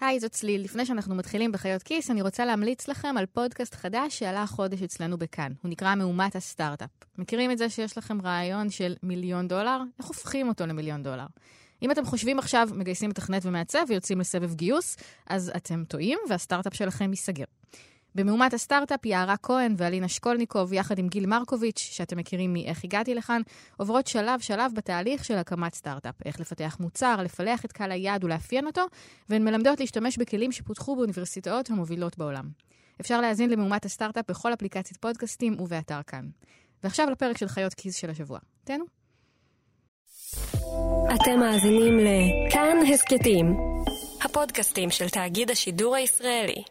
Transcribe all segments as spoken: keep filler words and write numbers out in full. היי, זאת צליל. לפני שאנחנו מתחילים בחיות כיס, אני רוצה להמליץ לכם על פודקאסט חדש שעלה חודש אצלנו בכאן. הוא נקרא מאומת הסטארט-אפ. מכירים את זה שיש לכם רעיון של מיליון דולר? איך הופכים אותו למיליון דולר? אם אתם חושבים עכשיו, מגייסים מתכנת ומעצב ויוצאים לסבב גיוס, אז אתם טועים והסטארט-אפ שלכם ייסגר. במאומת הסטארט-אפ, יארה כהן ואלינה שקולניקוב, יחד עם גיל מרקוביץ', שאתם מכירים מאיך הגעתי לכאן, עוברות שלב-שלב בתהליך של הקמת סטארט-אפ. איך לפתח מוצר, לפלח את קהל היעד ולאפיין אותו, והן מלמדות להשתמש בכלים שפותחו באוניברסיטאות המובילות בעולם. אפשר להאזין למאומת הסטארט-אפ בכל אפליקציית פודקאסטים ובאתר כאן. ועכשיו לפרק של חיות כיס של השבוע. תנו. אתם מאזינים לכאן הסקטים, הפודקאסטים של תאגיד השידור הישראלי.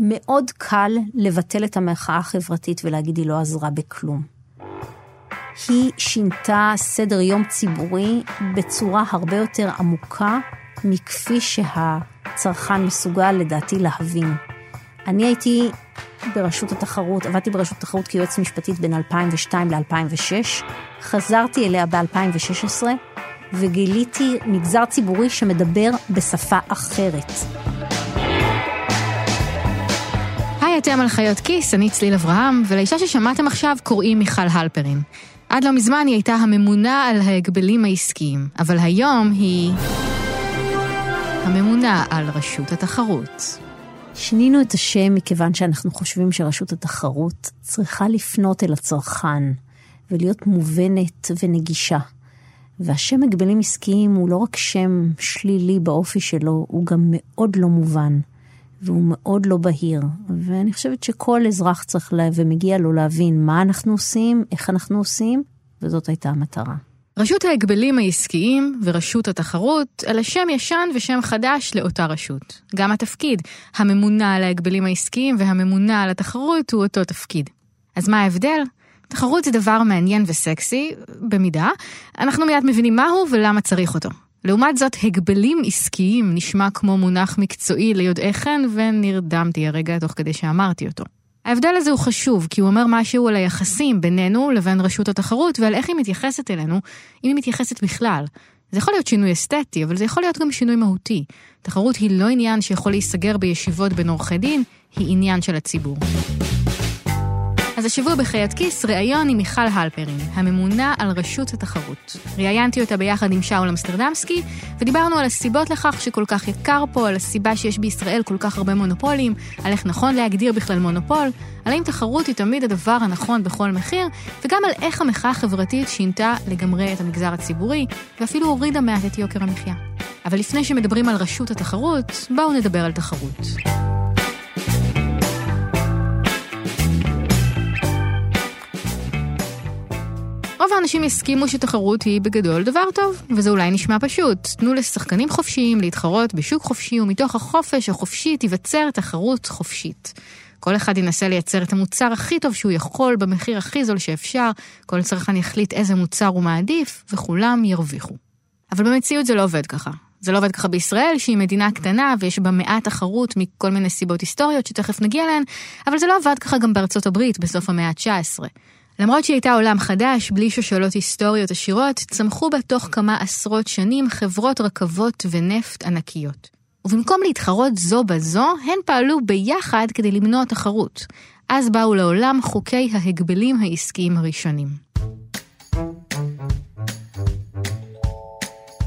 מאוד קל לבטל את המחאה החברתית ולהגיד היא לא עזרה בכלום. היא שינתה סדר יום ציבורי בצורה הרבה יותר עמוקה מכפי שהצרכן מסוגל לדעתי להבין. אני הייתי ברשות התחרות, עבדתי ברשות התחרות כיועץ משפטית בין אלפיים ושתיים ל-אלפיים ושש, חזרתי אליה ב-אלפיים ושש עשרה וגיליתי מגזר ציבורי שמדבר בשפה אחרת. אתם על חיות כיס, אני צליל אברהם, ולאישה ששמעתם עכשיו קוראים מיכל הלפרין. עד לא מזמן היא הייתה הממונה על ההגבלים העסקיים, אבל היום היא הממונה על רשות התחרות. שנינו את השם מכיוון שאנחנו חושבים שרשות התחרות צריכה לפנות אל הצרכן ולהיות מובנת ונגישה. והשם הגבלים עסקיים הוא לא רק שם שלילי באופי שלו, הוא גם מאוד לא מובן. והוא מאוד לא בהיר, ואני חושבת שכל אזרח צריך לה, ומגיע לו להבין מה אנחנו עושים, איך אנחנו עושים, וזאת הייתה המטרה. רשות ההגבלים העסקיים ורשות התחרות, אלה שם ישן ושם חדש לאותה רשות. גם התפקיד, הממונה על ההגבלים העסקיים והממונה על התחרות הוא אותו תפקיד. אז מה ההבדל? תחרות זה דבר מעניין וסקסי, במידה, אנחנו מיד מבינים מהו ולמה צריך אותו. לעומת זאת, הגבלים עסקיים נשמע כמו מונח מקצועי ליודעי חן, ונרדמתי הרגע תוך כדי שאמרתי אותו. ההבדל הזה הוא חשוב, כי הוא אומר משהו על היחסים בינינו לבין רשות התחרות, ועל איך היא מתייחסת אלינו, אם היא מתייחסת בכלל. זה יכול להיות שינוי אסתטי, אבל זה יכול להיות גם שינוי מהותי. תחרות היא לא עניין שיכול להיסגר בישיבות בין עורכי דין, היא עניין של הציבור. אז השבוע בחיית כיס, ראיון עם מיכל הלפרין, הממונה על רשות התחרות. ראיינתי אותה ביחד עם שאול אמסטרדמסקי, ודיברנו על הסיבות לכך שכל כך יקר פה, על הסיבה שיש בישראל כל כך הרבה מונופולים, על איך נכון להגדיר בכלל מונופול, על האם תחרות היא תמיד הדבר הנכון בכל מחיר, וגם על איך המחאה החברתית שינתה לגמרי את המגזר הציבורי, ואפילו הורידה מעט את יוקר המחיה. אבל לפני שמדברים על רשות התחרות, בואו נדבר על תחרות. רוב האנשים הסכימו שתחרות היא בגדול דבר טוב, וזה אולי נשמע פשוט. תנו לשחקנים חופשיים להתחרות בשוק חופשי, ומתוך החופש החופשי תיווצר תחרות חופשית. כל אחד ינסה לייצר את המוצר הכי טוב שהוא יכול, במחיר הכי זול שאפשר, כל צרכן יחליט איזה מוצר הוא מעדיף, וכולם ירוויחו. אבל במציאות זה לא עובד ככה. זה לא עובד ככה בישראל, שהיא מדינה קטנה, ויש בה מעט תחרות מכל מיני סיבות היסטוריות שתכף נגיע להן, אבל זה לא עובד ככה גם בארצות הברית בסוף המאה ה-תשע עשרה. למרות שהיא הייתה עולם חדש, בלי שושלות היסטוריות עשירות, צמחו בה תוך כמה עשרות שנים חברות רכבות ונפט ענקיות. ובמקום להתחרות זו בזו, הן פעלו ביחד כדי למנוע תחרות. אז באו לעולם חוקי ההגבלים העסקיים הראשונים.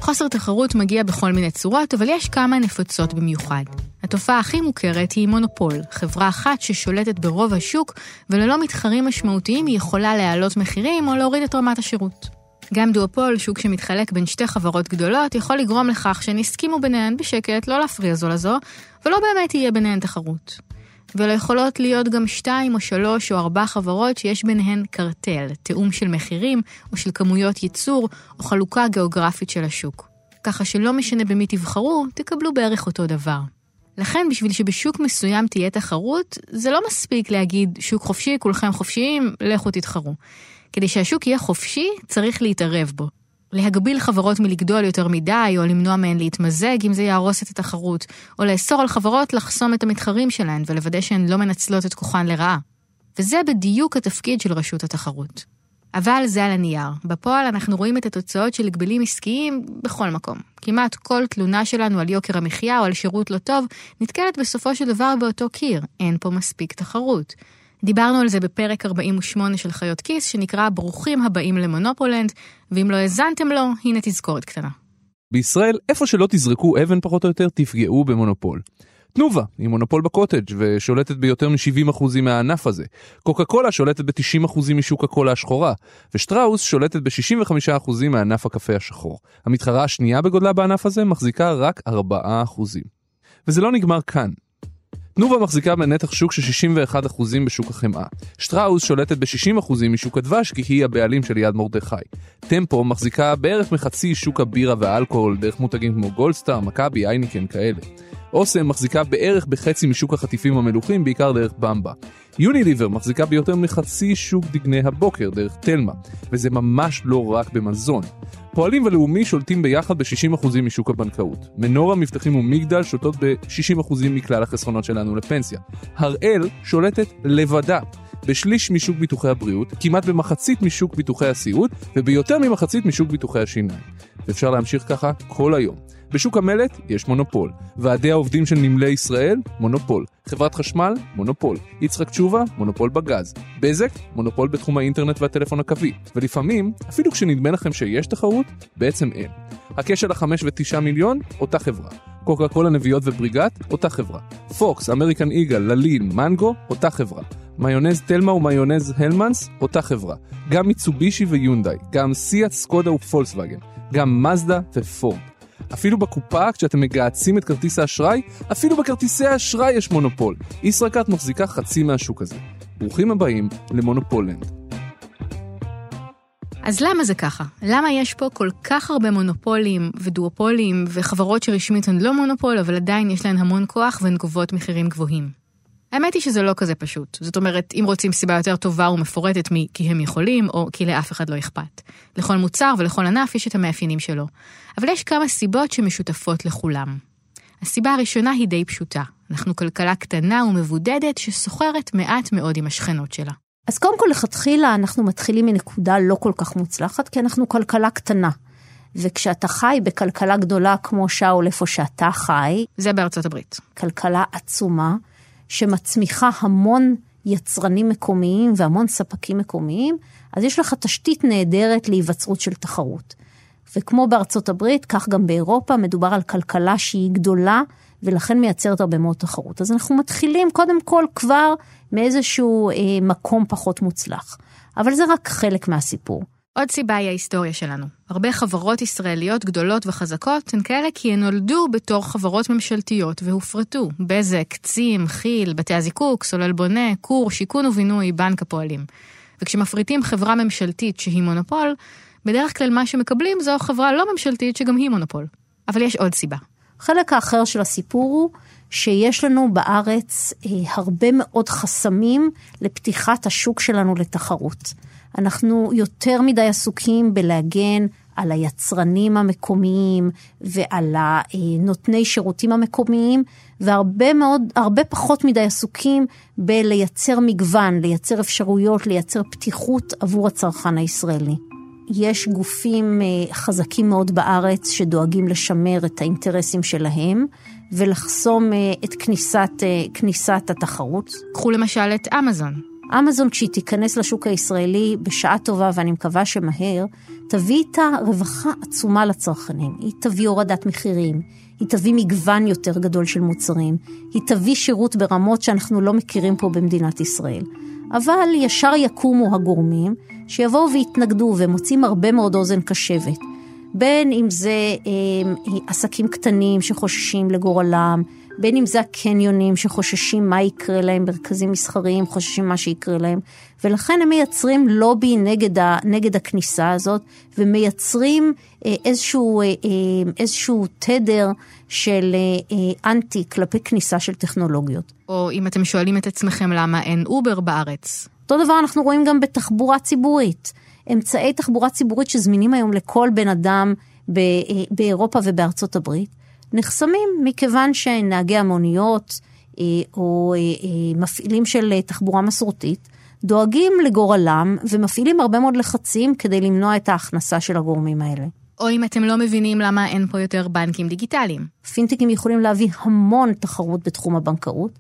חוסר תחרות מגיע בכל מיני צורות, אבל יש כמה נפוצות במיוחד. התופעה הכי מוכרת היא מונופול, חברה אחת ששולטת ברוב השוק, וללא מתחרים משמעותיים היא יכולה להעלות מחירים או להוריד את רמת השירות. גם דואופול, שוק שמתחלק בין שתי חברות גדולות, יכול לגרום לכך שנסכימו ביניהן בשקט, לא להפריע זו לזו, ולא באמת תהיה ביניהן תחרות. ולא יכולות להיות גם שתיים או שלוש או ארבע חברות שיש ביניהן קרטל, תאום של מחירים או של כמויות ייצור או חלוקה גיאוגרפית של השוק. ככה שלא משנה במי תבחרו, תקבלו בערך אותו דבר. לכן בשביל שבשוק מסוים תהיה תחרות, זה לא מספיק להגיד שוק חופשי, כולכם חופשיים, לכו תתחרו. כדי שהשוק יהיה חופשי, צריך להתערב בו. להגביל חברות מלגדול יותר מדי, או למנוע מהן להתמזג אם זה יהרוס את התחרות, או לאסור על חברות לחסום את המתחרים שלהן ולוודא שהן לא מנצלות את כוחן לרעה. וזה בדיוק התפקיד של רשות התחרות. אבל זה על הנייר. בפועל אנחנו רואים את התוצאות של הגבלים עסקיים בכל מקום. כמעט כל תלונה שלנו על יוקר המחיה או על שירות לא טוב נתקלת בסופו של דבר באותו קיר. אין פה מספיק תחרות. דיברנו על זה בפרק ארבעים ושמונה של חיות כיס, שנקרא ברוכים הבאים למונופולנד, ואם לא הזנתם לו, הנה תזכורת קטנה. בישראל, איפה שלא תזרקו אבן פחות או יותר, תפגעו במונופול. תנובה היא מונופול בקוטג' ושולטת ביותר מ-שבעים אחוז מהענף הזה. קוקה קולה שולטת ב-תשעים אחוז משוק הקולה השחורה, ושטראוס שולטת ב-שישים וחמישה אחוז מענף הקפה השחור. המתחרה השנייה בגודלה בענף הזה מחזיקה רק ארבעה אחוז. וזה לא נגמר כאן. תנובה מחזיקה בנתח שוק של שישים ואחד אחוז בשוק החמאה. שטראוס שולטת ב-שישים אחוז משוק הדבש כי היא הבעלים של יד מרדכי. טמפו מחזיקה בערך מחצי שוק הבירה והאלכוהול דרך מותגים כמו גולדסטאר, מכבי, אייניקן כאלה. אוסם מחזיקה בערך בחצי משוק החטיפים המלוכים, בעיקר דרך במבה. יוניליבר מחזיקה ביותר מחצי שוק דגני הבוקר, דרך תלמה, וזה ממש לא רק במזון. פועלים ולאומי שולטים ביחד ב-שישים אחוז משוק הבנקאות. מנורה, מבטחים ומגדל שולטות ב-שישים אחוז מכלל החסכונות שלנו לפנסיה. הראל שולטת לבדה בשליש משוק ביטוחי הבריאות, כמעט במחצית משוק ביטוחי הסיעוד, וביותר ממחצית משוק ביטוחי השיניים. אפשר להמשיך ככה כל היום. בשוק המלט יש מונופול. ועדי העובדים של נמלי ישראל, מונופול. חברת חשמל, מונופול. יצחק תשובה, מונופול בגז. בזק, מונופול בתחום האינטרנט והטלפון הקווי. ולפעמים, אפילו כשנדמה לכם שיש תחרות, בעצם אין. הקשל החמש ותשע מיליון, אותה חברה. קוקה קולה נביאות ובריגת, אותה חברה. פוקס, אמריקן איגל, לליל, מנגו, אותה חברה. מיונז תלמה ומיונז הלמנס, אותה חברה. גם מיצובישי ויונדאי, גם סיאט, סקודה ופולקסווגן, גם מזדה ופורד. אפילו בקופה, כשאתם מגעצים את כרטיס האשראי, אפילו בכרטיסי האשראי יש מונופול. ישראכרט מחזיקה חצי מהשוק הזה. ברוכים הבאים למונופולנד. אז למה זה ככה? למה יש פה כל כך הרבה מונופולים ודואופולים וחברות שרשמית הן לא מונופול, אבל עדיין יש להן המון כוח והן גובות מחירים גבוהים? האמת היא שזה לא כזה פשוט. זאת אומרת, אם רוצים סיבה יותר טובה ומפורטת מ- כי הם יכולים או כי לאף אחד לא אכפת. לכל מוצר ולכל ענף יש את המאפיינים שלו. אבל יש כמה סיבות שמשותפות לכולם. הסיבה הראשונה היא די פשוטה. אנחנו כלכלה קטנה ומבודדת שסוחרת מעט מאוד עם השכנות שלה. אז קודם כל, לכתחילה אנחנו מתחילים מנקודה לא כל כך מוצלחת, כי אנחנו כלכלה קטנה. וכשאתה חי בכלכלה גדולה כמו שאול, איפה שאתה חי, זה בארצות הברית. כלכלה עצומה, שמצמיחה המון יצרנים מקומיים והמון ספקים מקומיים, אז יש לך תשתית נהדרת להיווצרות של תחרות. וכמו בארצות הברית, כך גם באירופה, מדובר על כלכלה שהיא גדולה, ולכן מייצרת הרבה מאוד תחרות. אז אנחנו מתחילים קודם כל כבר מאיזשהו אה, מקום פחות מוצלח. אבל זה רק חלק מהסיפור. עוד סיבה היא ההיסטוריה שלנו. הרבה חברות ישראליות גדולות וחזקות הן כאלה כי הן נולדו בתור חברות ממשלתיות והופרטו. בזק, צים, חיל, בתי הזיקוק, סולל בונה, קור, שיקון ובינוי, בנק הפועלים. וכשמפריטים חברה ממשלתית שהיא מונופול, בדרך כלל מה שמקבלים זו חברה לא ממשלתית שגם היא מונופול. אבל יש עוד סיבה. חלק האחר של הסיפור הוא שיש לנו בארץ הרבה מאוד חסמים לפתיחת השוק שלנו לתחרות. אנחנו יותר מדי עסוקים בלהגן על היצרנים המקומיים ועל נותני שירותים המקומיים, והרבה מאוד, הרבה פחות מדי עסוקים בלייצר מגוון, לייצר אפשרויות, לייצר פתיחות עבור הצרכן הישראלי. יש גופים חזקים מאוד בארץ שדואגים לשמר את האינטרסים שלהם ולחסום את כניסת, כניסת התחרות. קחו למשל את אמזון. אמזון, כשהיא תיכנס לשוק הישראלי בשעה טובה, ואני מקווה שמהר, תביא איתה רווחה עצומה לצרכנים. היא תביא הורדת מחירים, היא תביא מגוון יותר גדול של מוצרים, היא תביא שירות ברמות שאנחנו לא מכירים פה במדינת ישראל. אבל ישר יקומו הגורמים שיבואו והתנגדו, ומוצאים הרבה מאוד אוזן קשבת. בין אם זה אה, עסקים קטנים שחוששים לגורלם, בין אם זה הקניונים שחוששים מה יקרה להם, מרכזים מסחריים חוששים מה שיקרה להם, ולכן הם מייצרים לובי נגד, ה, נגד הכניסה הזאת, ומייצרים אה, איזשהו, אה, איזשהו תדר של אה, אנטי כלפי כניסה של טכנולוגיות. או אם אתם שואלים את עצמכם למה אין אובר בארץ. אותו דבר אנחנו רואים גם בתחבורה ציבורית. אמצעי תחבורה ציבורית שזמינים היום לכל בן אדם באירופה ובארצות הברית, נחסמים מכיוון שנהגי המוניות או מפעילים של תחבורה מסורתית, דואגים לגורלם ומפעילים הרבה מאוד לחצים כדי למנוע את ההכנסה של הגורמים האלה. או אם אתם לא מבינים למה אין פה יותר בנקים דיגיטליים. פינטקים יכולים להביא המון תחרות בתחום הבנקאות,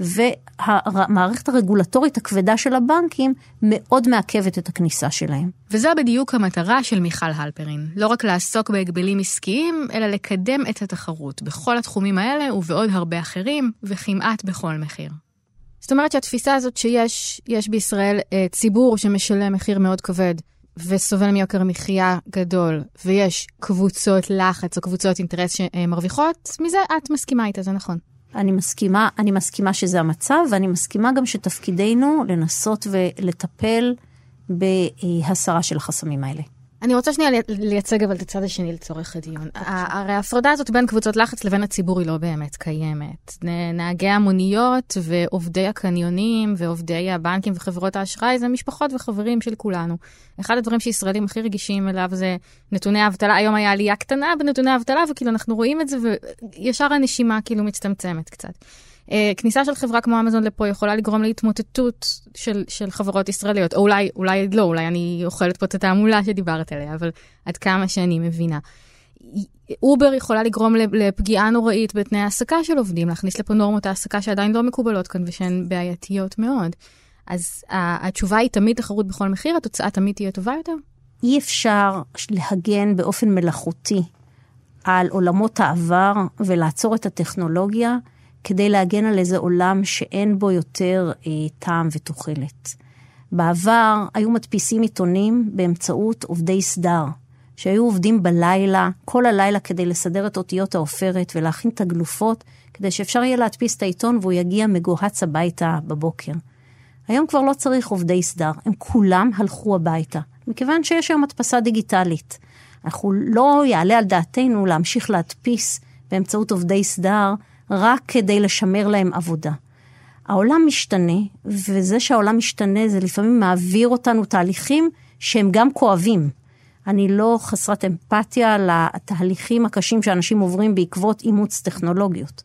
והמערכת הרגולטורית הכבדה של הבנקים מאוד מעכבת את הכניסה שלהם. וזו בדיוק המטרה של מיכל הלפרין, לא רק לעסוק בהגבלים עסקיים, אלא לקדם את התחרות בכל התחומים האלה ובעוד הרבה אחרים, וכמעט בכל מחיר. זאת אומרת שהתפיסה הזאת שיש יש בישראל ציבור שמשלם מחיר מאוד כבד, וסובל מיוקר מחיה גדול, ויש קבוצות לחץ או קבוצות אינטרס שמרוויחות, מזה את מסכימה איתה, זה נכון. אני מסכימה, אני מסכימה שזה המצב, ואני מסכימה גם שתפקידנו לנסות ולטפל בהסרה של החסמים האלה. אני רוצה שנייה לייצג אבל את הצד השני לצורך הדיון. הרי ההפרדה הזאת בין קבוצות לחץ לבין הציבור היא לא באמת קיימת. נהגי המוניות ועובדי הקניונים ועובדי הבנקים וחברות האשראי זה משפחות וחברים של כולנו. אחד הדברים שישראלים הכי רגישים אליו זה נתוני האבטלה. היום היה עלייה קטנה בנתוני האבטלה, וכאילו אנחנו רואים את זה וישר הנשימה כאילו מצטמצמת קצת. כניסה של חברה כמו אמזון לפה יכולה לגרום להתמוטטות של, של חברות ישראליות, או אולי, אולי לא, אולי אני אוכלת פה את התעמולה שדיברת עליה, אבל עד כמה שאני מבינה. אובר יכולה לגרום לפגיעה נוראית בתנאי העסקה של עובדים, להכניס לפה נורמות העסקה שעדיין לא מקובלות כאן, ושהן בעייתיות מאוד. אז התשובה היא תמיד תחרות בכל מחיר, התוצאה תמיד תהיה טובה יותר? אי אפשר להגן באופן מלאכותי על עולמות העבר ולעצור את הטכנולוגיה, כדי להגן על איזה עולם שאין בו יותר אה, טעם ותוחלת. בעבר היו מדפיסים עיתונים באמצעות עובדי סדר, שהיו עובדים בלילה, כל הלילה כדי לסדר את אותיות העופרת ולהכין את הגלופות, כדי שאפשר יהיה להדפיס את העיתון והוא יגיע מגוהץ הביתה בבוקר. היום כבר לא צריך עובדי סדר, הם כולם הלכו הביתה, מכיוון שיש היום מדפסה דיגיטלית. אנחנו לא יעלה על דעתנו להמשיך להדפיס באמצעות עובדי סדר, רק כדי לשמר להם עבודה. העולם משתנה, וזה שהעולם משתנה, זה לפעמים מעביר אותנו תהליכים שהם גם כואבים. אני לא חסרת אמפתיה לתהליכים הקשים שאנשים עוברים בעקבות אימוץ טכנולוגיות.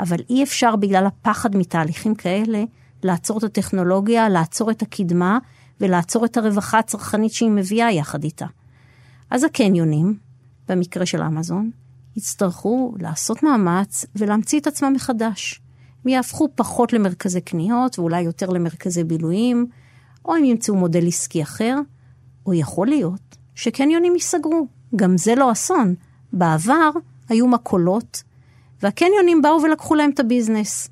אבל אי אפשר בגלל הפחד מתהליכים כאלה, לעצור את הטכנולוגיה, לעצור את הקדמה, ולעצור את הרווחה הצרכנית שהיא מביאה יחד איתה. אז הקניונים, במקרה של אמזון, יצטרכו לעשות מאמץ ולהמציא את עצמם מחדש. הם יהפכו פחות למרכזי קניות ואולי יותר למרכזי בילויים, או הם ימצאו מודל עסקי אחר, או יכול להיות שקניונים ייסגרו. גם זה לא אסון. בעבר היו מקולות, והקניונים באו ולקחו להם את הביזנס.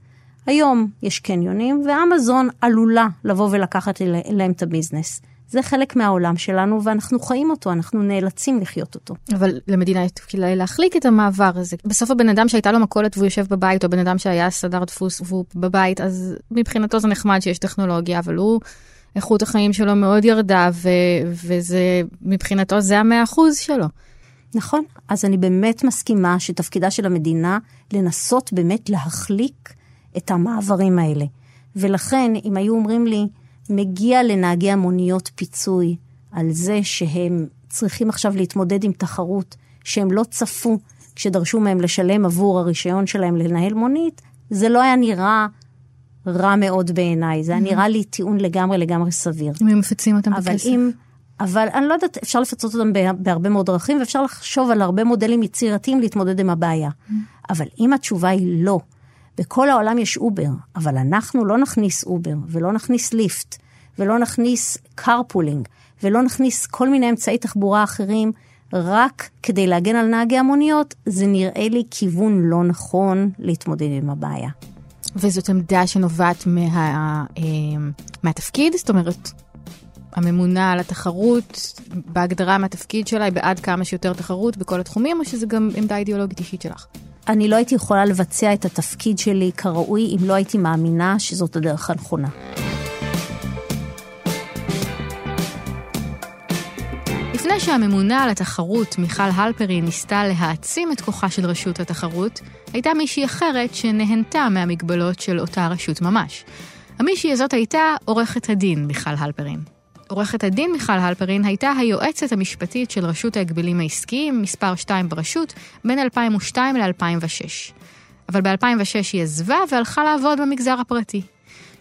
היום יש קניונים, ואמזון עלולה לבוא ולקחת להם את הביזנס. זה חלק מהעולם שלנו, ואנחנו חיים אותו, אנחנו נאלצים לחיות אותו. אבל למדינה יש כלי להחליק את המעבר הזה. בסוף הבן אדם שהייתה לו מכולת והוא יושב בבית, או בן אדם שהיה סדר דפוס והוא בבית, אז מבחינתו זה נחמד שיש טכנולוגיה, אבל הוא, איכות החיים שלו מאוד ירדה, ו- וזה, מבחינתו זה המאה אחוז שלו. נכון, אז אני באמת מסכימה שתפקידה של המדינה לנסות באמת להחליק את המעברים האלה. ולכן, אם היו אומרים לי, מגיע לנהגי המוניות פיצוי על זה שהם צריכים עכשיו להתמודד עם תחרות שהם לא צפו כשדרשו מהם לשלם עבור הרישיון שלהם לנהל מונית, זה לא היה נראה רע מאוד בעיניי. זה היה נראה לי טיעון לגמרי לגמרי סביר. אם הם מפצים אותם בכסף. אבל אני לא יודעת, אפשר לפצות אותם בהרבה מאוד דרכים, ואפשר לחשוב על הרבה מודלים יצירתיים להתמודד עם הבעיה. אבל אם התשובה היא לא, בכל העולם יש אובר, אבל אנחנו לא נכניס אובר, ולא נכניס ליפט, ולא נכניס קארפולינג, ולא נכניס כל מיני אמצעי תחבורה אחרים, רק כדי להגן על נהגי המוניות, זה נראה לי כיוון לא נכון להתמודד עם הבעיה. וזאת עמדה שנובעת מה, מהתפקיד, זאת אומרת, הממונה על התחרות, בהגדרה מהתפקיד שלה, היא בעד כמה שיותר תחרות בכל התחומים, או שזה גם עמדה אידיאולוגית אישית שלך? אני לא הייתי יכולה לבצע את התפקיד שלי כראוי, אם לא הייתי מאמינה שזאת הדרך הנכונה. לפני שהממונה על התחרות, מיכל הלפרין, ניסתה להעצים את כוחה של רשות התחרות, הייתה מישהי אחרת שנהנתה מהמגבלות של אותה רשות ממש. המישהי הזאת הייתה עורכת הדין מיכל הלפרין. עורכת הדין מיכל הלפרין הייתה היועצת המשפטית של רשות ההגבלים העסקיים, מספר שתיים ברשות, בין אלפיים ושתיים ל-אלפיים ושש. אבל ב-אלפיים ושש היא עזבה והלכה לעבוד במגזר הפרטי.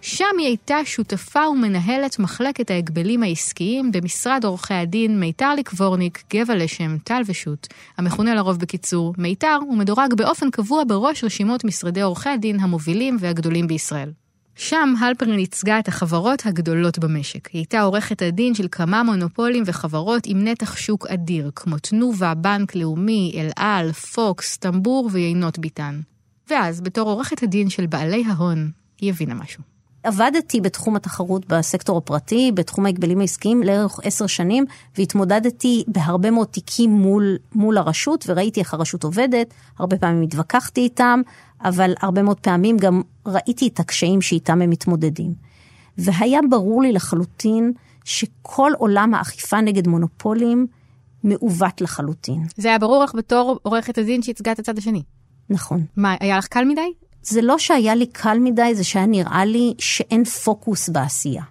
שם היא הייתה שותפה ומנהלת מחלקת ההגבלים העסקיים במשרד עורכי הדין מיתר ליקוורניק, גבע לשם, טל ושות, המכונה לרוב בקיצור מיתר, ומדורג באופן קבוע בראש רשימות משרדי עורכי הדין המובילים והגדולים בישראל. שם הלפרין ייצגה את החברות הגדולות במשק. היא הייתה עורכת הדין של כמה מונופולים וחברות עם נתח שוק אדיר, כמו תנובה, בנק לאומי, אלעל, פוקס, טמבור ויינות ביטן. ואז, בתור עורכת הדין של בעלי ההון, היא הבינה משהו. עבדתי בתחום התחרות בסקטור הפרטי, בתחום ההגבלים העסקיים, לערך עשר שנים, והתמודדתי בהרבה מאוד תיקים מול, מול הרשות, וראיתי איך הרשות עובדת, הרבה פעמים התווכחתי איתם, אבל הרבה מאוד פעמים גם ראיתי את הקשיים שאיתם הם מתמודדים. והיה ברור לי לחלוטין שכל עולם האכיפה נגד מונופולים מעוות לחלוטין. זה היה ברור לך בתור עורכת הדין שהצגה את הצד השני. נכון. מה, היה לך קל מדי? זה לא שהיה לי קל מדי, זה שהיה נראה לי שאין פוקוס בעשייה.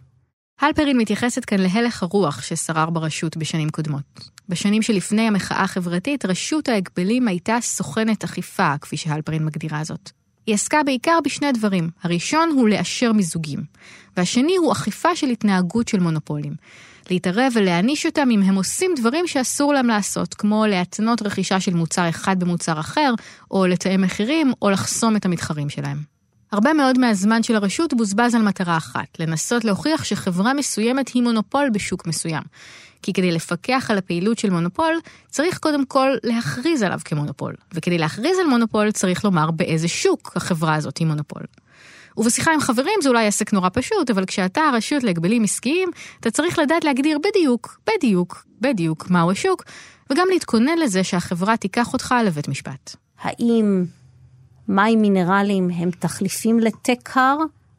הלפרין מתייחסת כאן להלך הרוח ששרר ברשות בשנים קודמות. בשנים שלפני המחאה החברתית, רשות ההגבלים הייתה סוכנת אכיפה, כפי שהלפרין מגדירה זאת. היא עסקה בעיקר בשני דברים. הראשון הוא לאשר מיזוגים, והשני הוא אכיפה של התנהגות של מונופולים. להתערב ולהניש אותם אם הם עושים דברים שאסור להם לעשות, כמו להתנות רכישה של מוצר אחד במוצר אחר, או לתאם מחירים, או לחסום את המתחרים שלהם. הרבה מאוד מהזמן של הרשות בוזבז על מטרה אחת, לנסות להוכיח שחברה מסוימת היא מונופול בשוק מסוים. כי כדי לפקח על הפעילות של מונופול, צריך קודם כל להכריז עליו כמונופול. וכדי להכריז על מונופול, צריך לומר באיזה שוק החברה הזאת היא מונופול. ובשיחה עם חברים זה אולי עסק נורא פשוט, אבל כשאתה הרשות להגבלים עסקיים, אתה צריך לדעת להגדיר בדיוק, בדיוק, בדיוק מהו השוק, וגם להתכונן לזה שהחברה תיקח אותך לבית משפט. האם מים מינרלים הם תחליפים לתקר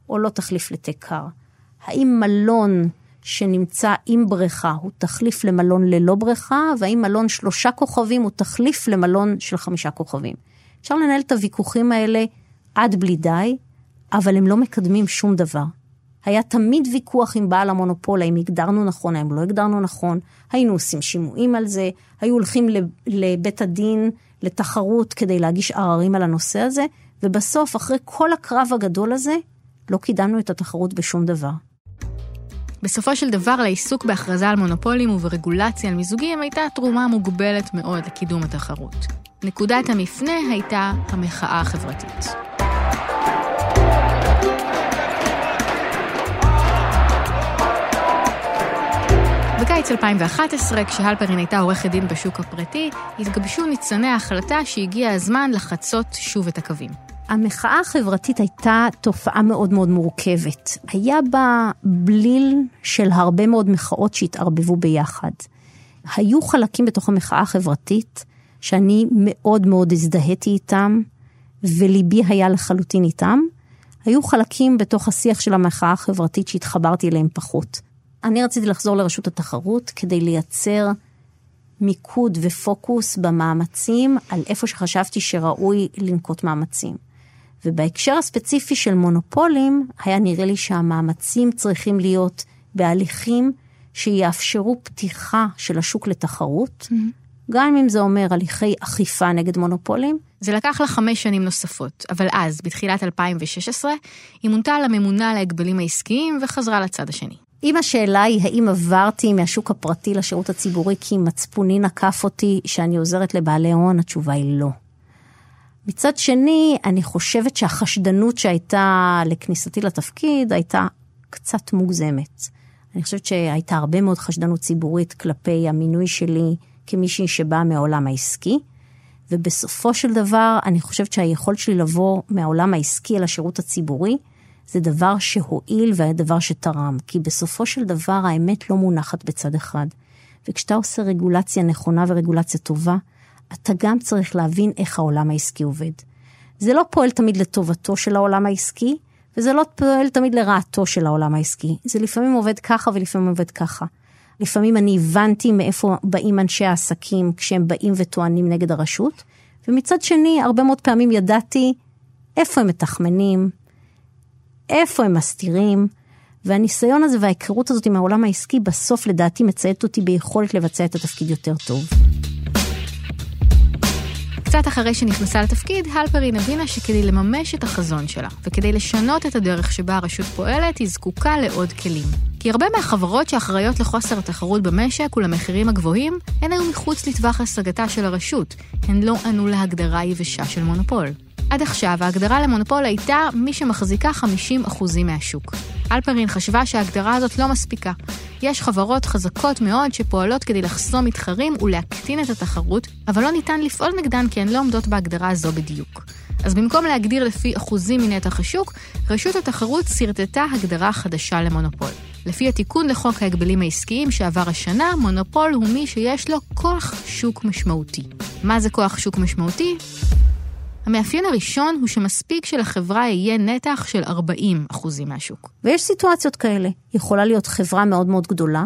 או לא תחליף לתקר? האם מלון שנמצא עם בריכה הוא תחליף למלון ללא בריכה, והאם מלון שלושה כוכבים הוא תחליף למלון של חמישה כוכבים? אפשר לנהל את הוויכוחים האלה עד בלי די, אבל הם לא מקדמים שום דבר. היה תמיד ויכוח עם בעל המונופול, האם הגדרנו נכון, האם לא הגדרנו נכון, היינו עושים שימועים על זה, היו הולכים לבית הדין לתחרות כדי להגיש עררים על הנושא הזה, ובסוף, אחרי כל הקרב הגדול הזה, לא קידמנו את התחרות בשום דבר. בסופו של דבר, לעיסוק בהכרזה על מונופולים וברגולציה על מיזוגים הייתה תרומה מוגבלת מאוד לקידום התחרות. נקודת המפנה הייתה המחאה החברתית. בקיץ אלפיים ואחת עשרה, כשהלפרין הייתה עורכת דין בשוק הפרטי, התגבשו ניצני ההחלטה שהגיע הזמן לחצות שוב את הקווים. המחאה החברתית הייתה תופעה מאוד מאוד מורכבת. היה בה בליל של הרבה מאוד מחאות שהתערבבו ביחד. היו חלקים בתוך המחאה החברתית שאני מאוד מאוד הזדהיתי איתם, וליבי היה לחלוטין איתם. היו חלקים בתוך השיח של המחאה החברתית שהתחברתי אליהם פחות. אני רציתי לחזור לרשות התחרות כדי לייצר מיקוד ופוקוס במאמצים על איפה שחשבתי שראוי לנקוט מאמצים. ובהקשר הספציפי של מונופולים, היה נראה לי שהמאמצים צריכים להיות בהליכים שיאפשרו פתיחה של השוק לתחרות, גם אם זה אומר הליכי אכיפה נגד מונופולים. זה לקח לה חמש שנים נוספות, אבל אז, בתחילת אלפיים ושש עשרה, היא מונתה לממונה להגבלים העסקיים וחזרה לצד השני. אם השאלה היא האם עברתי מהשוק הפרטי לשירות הציבורי כי מצפוני נקף אותי שאני עוזרת לבעלי הון, התשובה היא לא. מצד שני, אני חושבת שהחשדנות שהייתה לכניסתי לתפקיד הייתה קצת מוגזמת. אני חושבת שהייתה הרבה מאוד חשדנות ציבורית כלפי המינוי שלי כמישהי שבאה מהעולם העסקי, ובסופו של דבר אני חושבת שהיכולת שלי לבוא מהעולם העסקי לשירות הציבורי, זה דבר שהועיל והדבר שתרם, כי בסופו של דבר האמת לא מונחת בצד אחד. וכשאתה עושה רגולציה נכונה ורגולציה טובה, אתה גם צריך להבין איך העולם העסקי עובד. זה לא פועל תמיד לטובתו של העולם העסקי, וזה לא פועל תמיד לרעתו של העולם העסקי. זה לפעמים עובד ככה ולפעמים עובד ככה. לפעמים אני הבנתי מאיפה באים אנשי העסקים כשהם באים וטוענים נגד הרשות, ומצד שני, הרבה מאוד פעמים ידעתי איפה הם מתחמנים, איפה הם מסתירים, והניסיון הזה וההיכרות הזאת עם העולם העסקי בסוף לדעתי מצייתת אותי ביכולת לבצע את התפקיד יותר טוב. קצת אחרי שנכנסה לתפקיד, הלפרין הבינה שכדי לממש את החזון שלה, וכדי לשנות את הדרך שבה הרשות פועלת, היא זקוקה לעוד כלים. כי הרבה מהחברות שאחראיות לחוסר התחרות במשק ולמחירים הגבוהים, הן היו מחוץ לטווח השגתה של הרשות, הן לא ענו להגדרה יבשה של מונופול. עד עכשיו ההגדרה למונופול הייתה מי שמחזיקה חמישים אחוז מהשוק. הלפרין חשבה שההגדרה הזאת לא מספיקה. יש חברות חזקות מאוד שפועלות כדי לחסום מתחרים ולהקטין את התחרות, אבל לא ניתן לפעול נגדן כי הן לא עומדות בהגדרה הזו בדיוק. אז במקום להגדיר לפי אחוזים מנתח השוק, רשות התחרות סרטטה הגדרה חדשה למונופול. לפי התיקון לחוק ההגבלים העסקיים שעבר השנה, מונופול הוא מי שיש לו כוח שוק משמעותי. מה זה כוח שוק משמעותי? המאפיין הראשון הוא שמספיק שלחברה יהיה נתח של ארבעים אחוז מהשוק. ויש סיטואציות כאלה. יכולה להיות חברה מאוד מאוד גדולה,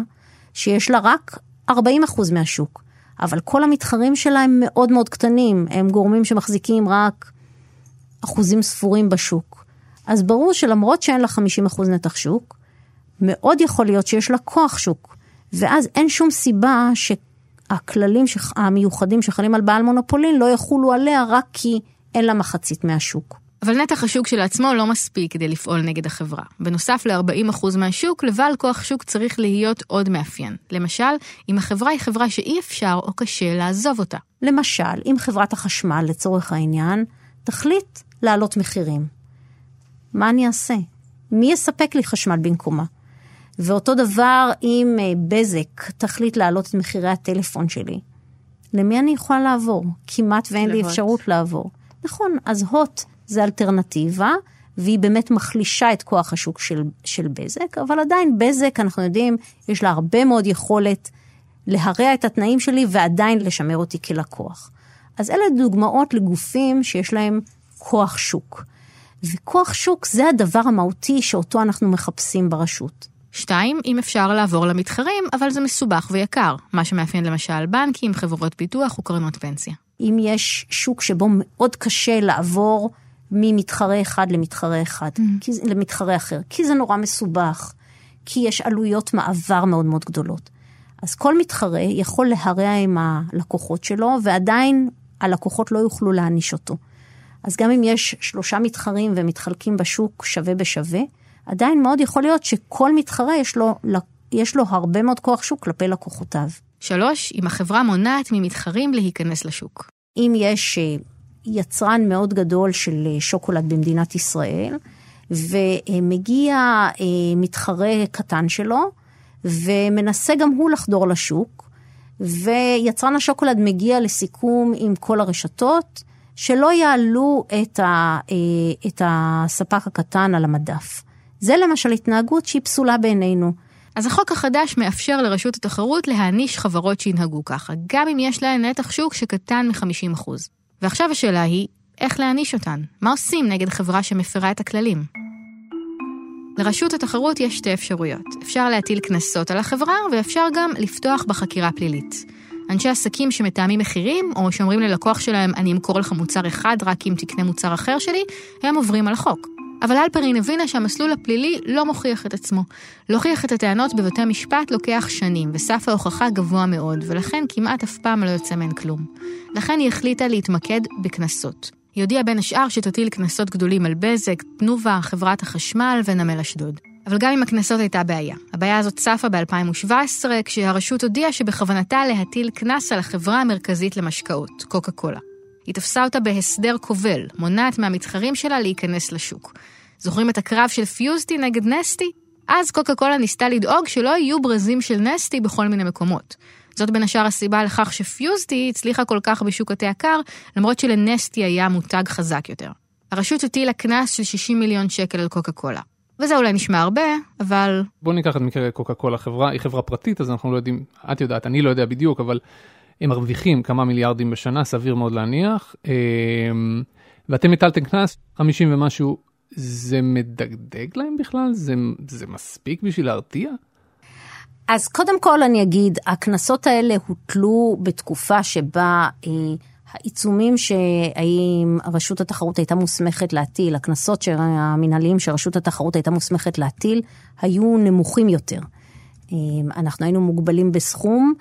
שיש לה רק ארבעים אחוז מהשוק. אבל כל המתחרים שלה הם מאוד מאוד קטנים. הם גורמים שמחזיקים רק אחוזים ספורים בשוק. אז ברור שלמרות שאין לה חמישים אחוז נתח שוק, מאוד יכול להיות שיש לה כוח שוק. ואז אין שום סיבה שהכללים המיוחדים שחלים על בעל מונופולין לא יחולו עליה רק כי אין לה מחצית מהשוק. אבל נתח השוק שלעצמו לא מספיק כדי לפעול נגד החברה. בנוסף ל-ארבעים אחוז מהשוק, לבעל כוח שוק צריך להיות עוד מאפיין. למשל, אם החברה היא חברה שאי אפשר או קשה לעזוב אותה. למשל, אם חברת החשמל, לצורך העניין, תחליט לעלות מחירים. מה אני אעשה? מי יספק לי חשמל במקומה? ואותו דבר אם בזק תחליט לעלות את מחירי הטלפון שלי. למי אני יכולה לעבור? כמעט ואין לי אפשרות לעבור. נכון, אז הוט זה אלטרנטיבה, והיא באמת מחלישה את כוח השוק של, של בזק, אבל עדיין בזק, אנחנו יודעים, יש לה הרבה מאוד יכולת להרע את התנאים שלי, ועדיין לשמר אותי כלקוח. אז אלה דוגמאות לגופים שיש להם כוח שוק. וכוח שוק זה הדבר המהותי שאותו אנחנו מחפשים ברשות. שתיים, אם אפשר לעבור למתחרים, אבל זה מסובך ויקר. מה שמאפיין למשל בנקים, חברות ביטוח וקרנות פנסיה. אם יש שוק שבו מאוד קשה לעבור ממתחרה אחד למתחרה אחד, כי, למתחרה אחר, כי זה נורא מסובך, כי יש עלויות מעבר מאוד מאוד גדולות. אז כל מתחרה יכול להרע עם הלקוחות שלו, ועדיין הלקוחות לא יוכלו להניש אותו. אז גם אם יש שלושה מתחרים ומתחלקים בשוק שווה בשווה, עדיין מאוד יכול להיות שכל מתחרה יש לו, יש לו הרבה מאוד כוח שוק כלפי לקוחותיו. שלוש, אם החברה מונעת ממתחרים להיכנס לשוק. אם יש יצרן מאוד גדול של שוקולד במדינת ישראל, ומגיע מתחרה קטן שלו, ומנסה גם הוא לחדור לשוק, ויצרן השוקולד מגיע לסיכום עם כל הרשתות, שלא יעלו את, ה, את הספק הקטן על המדף. זה למשל התנהגות שהיא פסולה בעינינו. אז החוק החדש מאפשר לרשות התחרות להעניש חברות שינהגו ככה, גם אם יש להן נתח שוק שקטן מ-חמישים אחוז. ועכשיו השאלה היא, איך להעניש אותן? מה עושים נגד חברה שמפרה את הכללים? לרשות התחרות יש שתי אפשרויות. אפשר להטיל קנסות על החברה, ואפשר גם לפתוח בחקירה פלילית. אנשי עסקים שמתאמים מחירים, או שאומרים ללקוח שלהם, אני אמכור לך מוצר אחד רק אם תקנה מוצר אחר שלי, הם עוברים על החוק. אבל הלפרין הבינה שהמסלול הפלילי לא מוכיח את עצמו. להוכיח את הטענות בבתי משפט לוקח שנים, וסף ההוכחה גבוה מאוד, ולכן כמעט אף פעם לא יוצא מן כלום. לכן היא החליטה להתמקד בקנסות. היא הודיעה בין השאר שתטיל קנסות גדולים על בזק, תנובה, חברת החשמל ונמל אשדוד. אבל גם עם הקנסות הייתה בעיה. הבעיה הזאת צפה ב-אלפיים ושבע עשרה, כשהרשות הודיעה שבכוונתה להטיל קנס על החברה המרכזית למשקאות, קוקה קולה. היא תפסה אותה בהסדר כובל, מונעת מהמתחרים שלה להיכנס לשוק. זוכרים את הקרב של פיוזטי נגד נסטי? אז קוקה קולה ניסתה לדאוג שלא יהיו ברזים של נסטי בכל מיני מקומות. זאת בין השאר הסיבה לכך שפיוזטי הצליחה כל כך בשוק התה הקר, למרות שלנסטי היה מותג חזק יותר. הרשות הטילה קנס של שישים מיליון שקל על קוקה קולה. וזה אולי נשמע הרבה, אבל... בואו ניקח את מקרה קוקה קולה. חברה, היא חברה פרטית, אז אנחנו לא יודעים, את יודעת, אני לא יודע בדיוק, אבל... הם מרוויחים כמה מיליארדים בשנה, סביר מאוד להניח, ואתם הטלתם קנס, חמישים ומשהו, זה מדגדג להם בכלל? זה, זה מספיק בשביל להרתיע? אז קודם כל אני אגיד, הקנסות האלה הוטלו בתקופה שבה העיצומים שרשות התחרות הייתה מוסמכת להטיל, הקנסות המנהליים שרשות התחרות הייתה מוסמכת להטיל, היו נמוכים יותר. אנחנו היינו מוגבלים בסכום,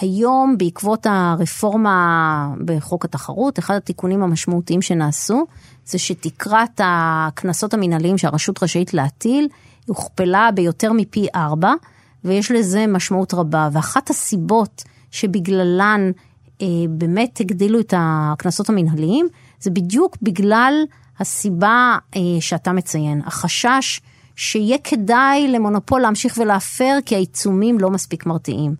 היום בעקבות הרפורמה בחוק התחרות, אחד התיקונים המשמעותיים שנעשו, זה שתקרת הכנסות המנהליים שהרשות רשאית להטיל, הוכפלה ביותר מפי ארבע, ויש לזה משמעות רבה. ואחת הסיבות שבגללן אה, באמת הגדילו את הכנסות המנהליים, זה בדיוק בגלל הסיבה אה, שאתה מציין, החשש שיהיה כדאי למונופול להמשיך ולהפר, כי העיצומים לא מספיק מרתיעים.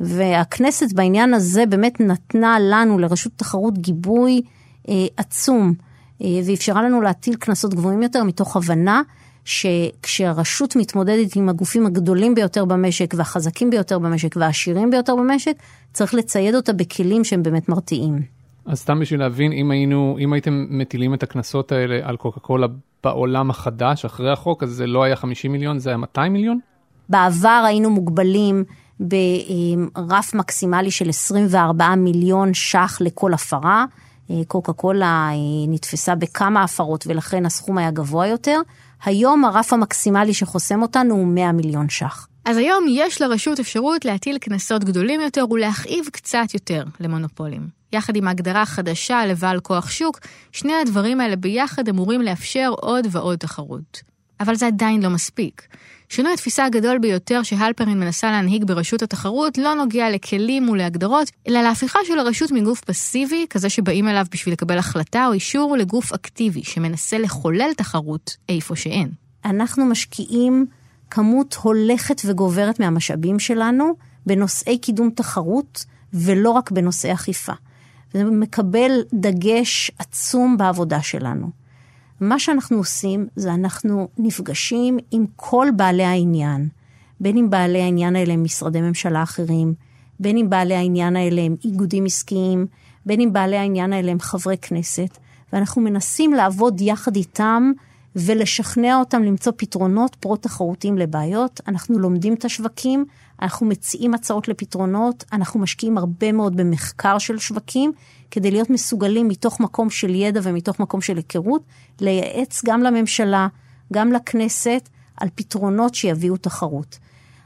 והכנסת בעניין הזה באמת נתנה לנו, לרשות תחרות, גיבוי אה, עצום, אה, ואפשרה לנו להטיל קנסות גבוהים יותר, מתוך הבנה שכשהרשות מתמודדת עם הגופים הגדולים ביותר במשק, והחזקים ביותר במשק, והעשירים ביותר במשק, צריך לצייד אותה בכלים שהם באמת מרתיעים. אז סתם בשביל להבין, אם, היינו, אם הייתם מטילים את הקנסות האלה על קוקה קולה בעולם החדש, אחרי החוק, אז זה לא היה חמישים מיליון, זה היה מאתיים מיליון? בעבר היינו מוגבלים ברף מקסימלי של עשרים וארבעה מיליון שח לכל הפרה. קוקה קולה נתפסה בכמה הפרות ולכן הסכום היה גבוה יותר. היום הרף המקסימלי שחוסם אותנו הוא מאה מיליון שח. אז היום יש לרשות אפשרות להטיל קנסות גדולים יותר ולהכאיב קצת יותר למונופולים. יחד עם ההגדרה חדשה לבעל כוח שוק, שני הדברים האלה ביחד אמורים לאפשר עוד ועוד תחרות. אבל זה עדיין לא מספיק. שינוי התפיסה הגדול ביותר שהלפרין מנסה להנהיג ברשות התחרות לא נוגע לכלים ולהגדרות, אלא להפיכה של הרשות מגוף פסיבי, כזה שבאים אליו בשביל לקבל החלטה או אישור, לגוף אקטיבי שמנסה לחולל תחרות איפה שאין. אנחנו משקיעים כמות הולכת וגוברת מהמשאבים שלנו בנושאי קידום תחרות ולא רק בנושאי אכיפה. זה מקבל דגש עצום בעבודה שלנו. מה שאנחנו עושים זה אנחנו נפגשים עם כל בעלי העניין, בין אם בעלי העניין האלה הם משרדי ממשלה אחרים, בין אם בעלי העניין האלה הם איגודים עסקיים, בין אם בעלי העניין האלה הם חברי כנסת, ואנחנו מנסים לעבוד יחד איתם ולשכנע אותם למצוא פתרונות פרו-תחרותיים לבעיות. אנחנו לומדים את השווקים, אנחנו מציעים הצעות לפתרונות, אנחנו משקיעים הרבה מאוד במחקר של שווקים, כדי להיות מסוגלים מתוך מקום של ידע ומתוך מקום של היכרות, לייעץ גם לממשלה, גם לכנסת, על פתרונות שיביאו תחרות.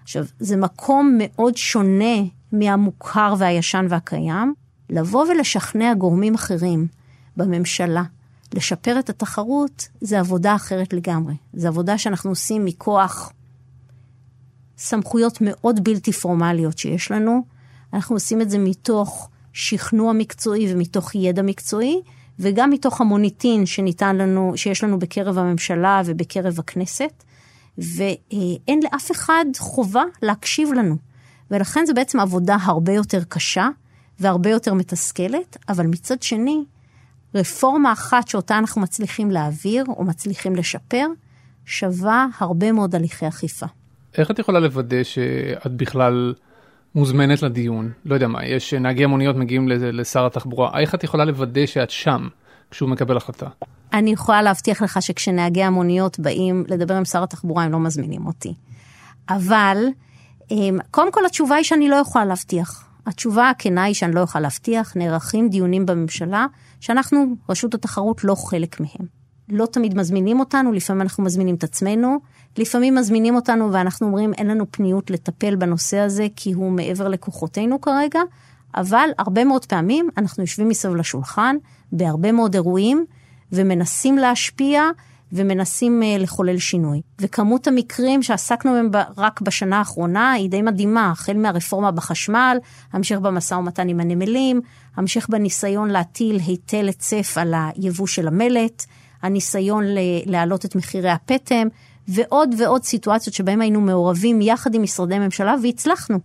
עכשיו, זה מקום מאוד שונה מהמוכר והישן והקיים, לבוא ולשכנע גורמים אחרים בממשלה, לשפר את התחרות, זה עבודה אחרת לגמרי. זה עבודה שאנחנו עושים מכוח סמכויות מאוד בלתי פורמליות שיש לנו. אנחנו עושים את זה מתוך שכנוע מקצועי ומתוך ידע מקצועי, וגם מתוך המוניטין שניתן לנו, שיש לנו בקרב הממשלה ובקרב הכנסת, ואין לאף אחד חובה להקשיב לנו. ולכן זה בעצם עבודה הרבה יותר קשה והרבה יותר מתסכלת, אבל מצד שני, רפורמה אחת שאותה אנחנו מצליחים להעביר או מצליחים לשפר, שווה הרבה מאוד הליכי אכיפה. איך את יכולה לוודא שאת בכלל מוזמנת לדיון? לא יודע מה, יש נהגי המוניות מגיעים לשר התחבורה. איך את יכולה לוודא שאת שם כשהוא מקבל החלטה? אני יכולה להבטיח לך שכשנהגי המוניות באים לדבר עם שר התחבורה, הם לא מזמינים אותי. אבל, קודם כל התשובה היא שאני לא יכולה להבטיח. התשובה הכנה היא שאני לא יכולה להבטיח, נערכים דיונים בממשלה, שאנחנו, רשות התחרות, לא חלק מהם. לא תמיד מזמינים אותנו, לפעמים אנחנו מזמינים את עצמנו, לפעמים מזמינים אותנו ואנחנו אומרים, אין לנו פניות לטפל בנושא הזה, כי הוא מעבר לכוחותינו כרגע, אבל הרבה מאוד פעמים אנחנו יושבים מסביב לשולחן, בהרבה מאוד אירועים, ומנסים להשפיע, ומנסים לחולל שינוי. וכמות המקרים שעסקנו בהם רק בשנה האחרונה היא די מדהימה, החל מהרפורמה בחשמל, המשך במשא ומתן עם הנמלים, המשך בניסיון להטיל היטל היצף על היבוא של המלט, הניסיון להעלות את מחירי הפטם, ועוד ועוד סיטואציות שבהם היינו מעורבים יחד עם משרדי ממשלה, והצלחנו.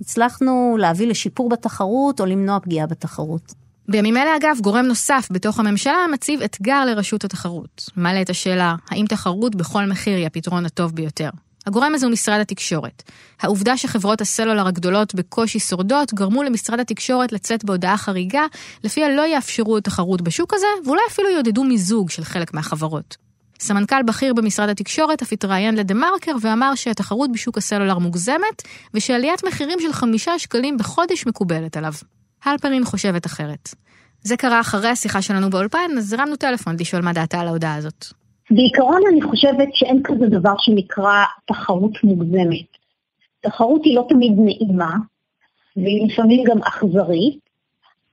הצלחנו להביא לשיפור בתחרות או למנוע פגיעה בתחרות. בימים אלה, אגב, גורם נוסף בתוך הממשלה מציב אתגר לרשות התחרות. מעלה את השאלה, האם תחרות בכל מחיר היא הפתרון הטוב ביותר? הגורם הזה הוא משרד התקשורת. העובדה שחברות הסלולר הגדולות בקושי שורדות גרמו למשרד התקשורת לצאת בהודעה חריגה, לפיה לא יאפשרו תחרות בשוק הזה, ואולי אפילו יעודדו מיזוג של חלק מהחברות. סמנכ"ל בכיר במשרד התקשורת אף התראיין לדמרקר ואמר שהתחרות בשוק הסלולר מוגזמת, ושעליית מחירים של חמישה שקלים בחודש מקובלת עליו. הלפרין חושבת אחרת. זה קרה אחרי השיחה שלנו באולפן, אז הרמנו טלפון לשאול מה דעתה על ההודעה הזאת. בעיקרון אני חושבת שאין כזה דבר שנקרא תחרות מוגזמת. תחרות היא לא תמיד נעימה, והיא לפעמים גם אכזרית,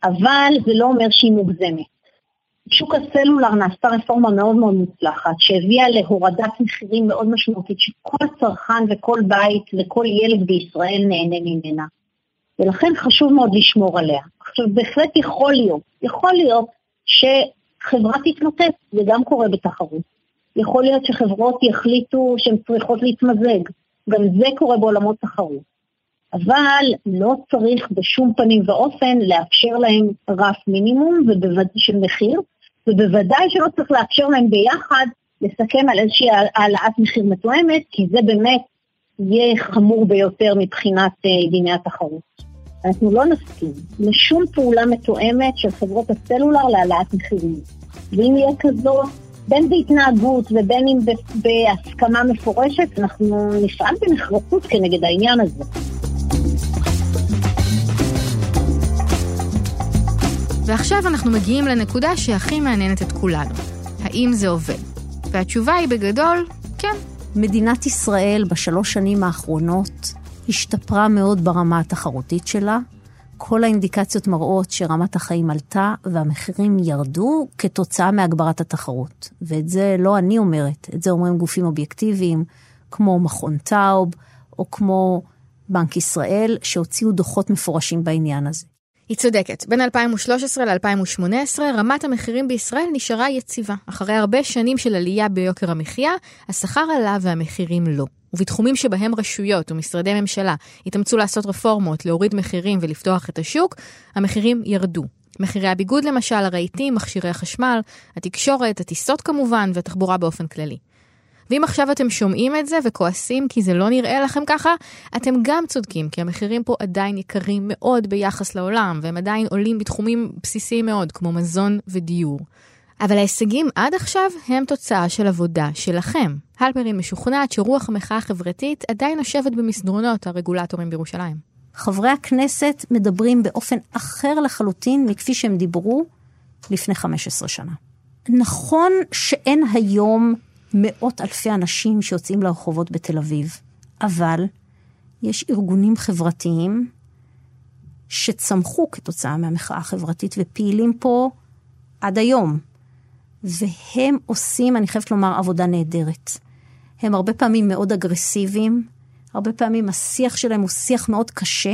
אבל זה לא אומר שהיא מוגזמת. בשוק הסלולר נעשתה רפורמה מאוד מאוד מוצלחת, שהביאה להורדת מחירים מאוד משמעותית, שכל צרכן וכל בית וכל ילד בישראל נהנה ממנה. ולכן חשוב מאוד לשמור עליה. עכשיו, בהחלט יכול להיות, יכול להיות שחברה תתנותץ, זה גם קורה בתחרות. יכול להיות שחברות יחליטו שהן צריכות להתמזג, גם זה קורה בעולמות תחרות. אבל לא צריך בשום פנים ואופן לאפשר להם רף מינימום של מחיר, ובוודאי שלא צריך לאפשר להם ביחד לסכם על איזושהי העלאת מחיר מתואמת, כי זה באמת יהיה חמור ביותר מבחינת דיני התחרות. אנחנו לא נסכים לשום פעולה מתואמת של חברות הסלולר להעלאת מחירים. ואם יהיה כזו, בין בהתנהגות ובין אם בהסכמה מפורשת, אנחנו נפעל בנחרצות כנגד העניין הזה. ועכשיו אנחנו מגיעים לנקודה שהכי מעניינת את כולנו. האם זה עובד? והתשובה היא בגדול, כן. מדינת ישראל בשלוש שנים האחרונות השתפרה מאוד ברמה התחרותית שלה. כל האינדיקציות מראות שרמת החיים עלתה והמחירים ירדו כתוצאה מהגברת התחרות. ואת זה לא אני אומרת, את זה אומרים גופים אובייקטיביים כמו מכון טאוב או כמו בנק ישראל שהוציאו דוחות מפורשים בעניין הזה. היא צודקת. בין אלפיים ושלוש עשרה ל-אלפיים ושמונה עשרה רמת המחירים בישראל נשארה יציבה. אחרי הרבה שנים של עלייה ביוקר המחיה, השכר עלה והמחירים לא. ובתחומים שבהם רשויות ומשרדי ממשלה התאמצו לעשות רפורמות, להוריד מחירים ולפתוח את השוק, המחירים ירדו. מחירי הביגוד למשל, הרהיטים, מכשירי החשמל, התקשורת, הטיסות כמובן והתחבורה באופן כללי. ואם עכשיו אתם שומעים את זה וכועסים כי זה לא נראה לכם ככה, אתם גם צודקים, כי המחירים פה עדיין יקרים מאוד ביחס לעולם, והם עדיין עולים בתחומים בסיסיים מאוד, כמו מזון ודיור. אבל ההישגים עד עכשיו הם תוצאה של עבודה שלכם. הלפרין משוכנעת שרוח המחאה החברתית עדיין נושבת במסדרונות הרגולטורים בירושלים. חברי הכנסת מדברים באופן אחר לחלוטין מכפי שהם דיברו לפני חמש עשרה שנה. נכון שאין היום מאות אלפי אנשים שיוצאים לרחובות בתל אביב, אבל יש ארגונים חברתיים שצמחו כתוצאה מהמחאה החברתית ופעילים פה עד היום. והם עושים, אני חייבת לומר, עבודה נהדרת. הם הרבה פעמים מאוד אגרסיביים, הרבה פעמים השיח שלהם הוא שיח מאוד קשה,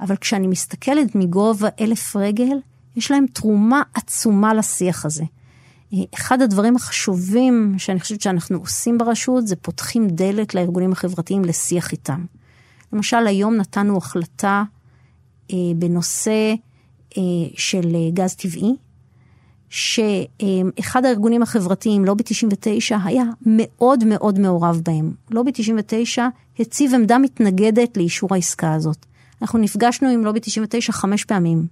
אבל כשאני מסתכלת מגובה אלף רגל, יש להם תרומה עצומה לשיח הזה. אחד הדברים החשובים שאני חושבת שאנחנו עושים ברשות, זה פותחים דלת לארגונים החברתיים לשיח איתם. למשל, היום נתנו החלטה אה, בנושא אה, של גז טבעי, שאחד הארגונים החברתיים, לובי תשעים ותשע, היה מאוד מאוד מעורב בהם. לובי תשעים ותשע הציב עמדה מתנגדת לאישור העסקה הזאת. אנחנו נפגשנו עם לובי תשעים ותשע חמש פעמים,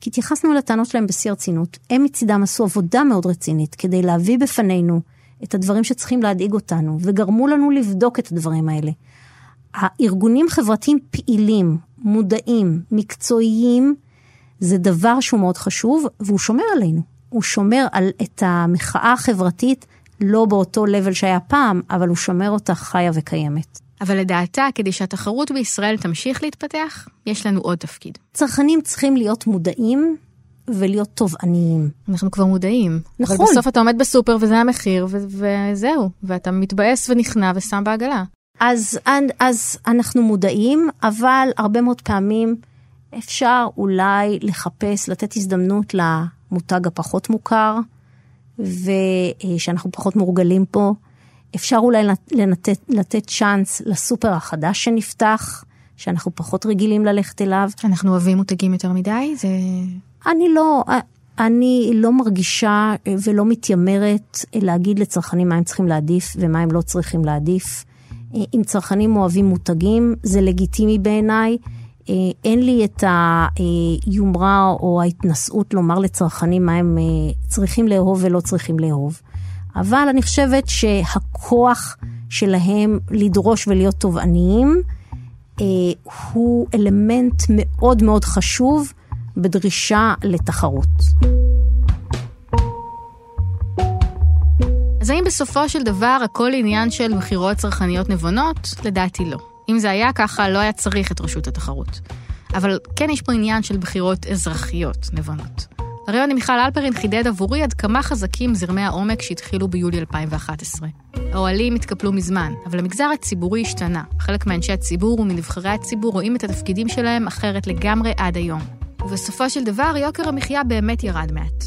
כי התייחסנו לטענות שלהם בשיא הרצינות. הם מצידם עשו עבודה מאוד רצינית, כדי להביא בפנינו את הדברים שצריכים להדאיג אותנו, וגרמו לנו לבדוק את הדברים האלה. הארגונים חברתיים פעילים, מודעים, מקצועיים, זה דבר שהוא מאוד חשוב, והוא שומר עלינו. הוא שומר על את המחאה החברתית, לא באותו לבל שהיה פעם, אבל הוא שומר אותה חיה וקיימת. אבל לדעתה, כדי שהתחרות בישראל תמשיך להתפתח, יש לנו עוד תפקיד. צרכנים צריכים להיות מודעים ולהיות תובעניים. אנחנו כבר מודעים. נכון. אבל בסוף אתה עומד בסופר וזה המחיר ו- וזהו. ואתה מתבאס ונכנע ושם בעגלה. אז, אז אנחנו מודעים, אבל הרבה מאוד פעמים אפשר אולי לחפש, לתת הזדמנות ל... מותג הפחות מוכר, ושאנחנו פחות מורגלים פה. אפשר אולי לנתת, לתת צ'אנס לסופר החדש שנפתח, שאנחנו פחות רגילים ללכת אליו. אנחנו אוהבים מותגים יותר מדי? זה... אני לא, אני לא מרגישה ולא מתיימרת להגיד לצרכנים מה הם צריכים להעדיף, ומה הם לא צריכים להעדיף. אם צרכנים אוהבים מותגים, זה לגיטימי בעיניי, אין לי את היומרה או ההתנסות לומר לצרכנים מה הם צריכים לאהוב ולא צריכים לאהוב. אבל אני חושבת שהכוח שלהם לדרוש ולהיות תובעניים הוא אלמנט מאוד מאוד חשוב בדרישה לתחרות. אז האם בסופו של דבר הכל עניין של בחירות צרכניות נבונות? לדעתי לא. אם זה היה ככה, לא היה צריך את רשות התחרות. אבל כן יש פה עניין של בחירות אזרחיות נבונות. הרעיון עם מיכל הלפרין חידד עבורי עד כמה חזקים זרמי העומק שהתחילו ביולי אלפיים ואחת עשרה. האוהלים התקפלו מזמן, אבל המגזר הציבורי השתנה. חלק מאנשי הציבור ומנבחרי הציבור רואים את התפקידים שלהם אחרת לגמרי עד היום. ובסופו של דבר, יוקר המחיה באמת ירד מעט.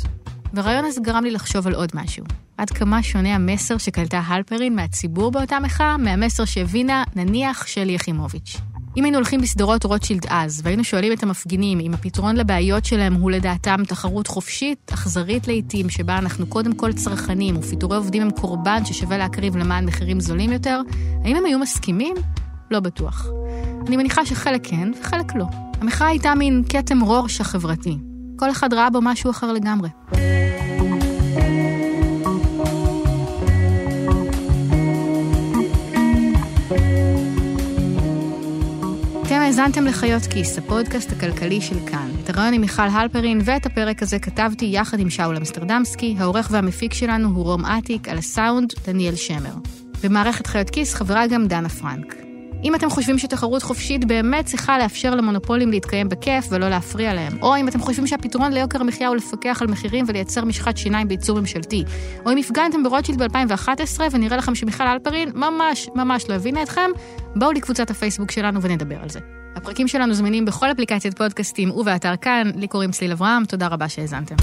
והרעיון הזה גרם לי לחשוב על עוד משהו. עד כמה שונה המסר שקלטה הלפרין מהציבור באותה מחאה, מהמסר שהבינה, נניח, שלי יחימוביץ'. אם היינו הולכים בסדרות רוטשילד אז, והיינו שואלים את המפגינים אם הפתרון לבעיות שלהם הוא לדעתם תחרות חופשית, אכזרית לעתים, שבה אנחנו קודם כל צרכנים, ופיטורי עובדים הם קורבן ששווה להקריב למען מחירים זולים יותר, האם הם היו מסכימים? לא בטוח. אני מניחה שחלק כן וחלק לא. המחאה הייתה מין קטם רורש החברתי. כל אחד ראה בו משהו אחר לגמרי. האזנתם לחיות כיס, הפודקאסט הכלכלי של כאן. את הרעיון עם מיכל הלפרין ואת הפרק הזה כתבתי יחד עם שאול אמסטרדמסקי, העורך והמפיק שלנו הוא רום עתיק, על הסאונד דניאל שמר. במערכת חיות כיס חברה גם דנה פרנק. אם אתם חושבים שתחרות חופשית באמת צריכה לאפשר למונופולים להתקיים בכיף ולא להפריע להם, או אם אתם חושבים שהפתרון ליוקר המחיה הוא לפקח על מחירים ולייצר משחת שיניים בייצור ממשלתי, או אם הפגנתם ברוטשילד ב-אלפיים ואחת עשרה ונראה לכם שמיכל הלפרין ממש ממש לא הבינה אתכם, בואו לקבוצת הפייסבוק שלנו ונדבר על זה. הפרקים שלנו זמינים בכל אפליקציית פודקאסטים ובאתר כאן, לי קוראים צליל אברהם, תודה רבה שהאזנתם.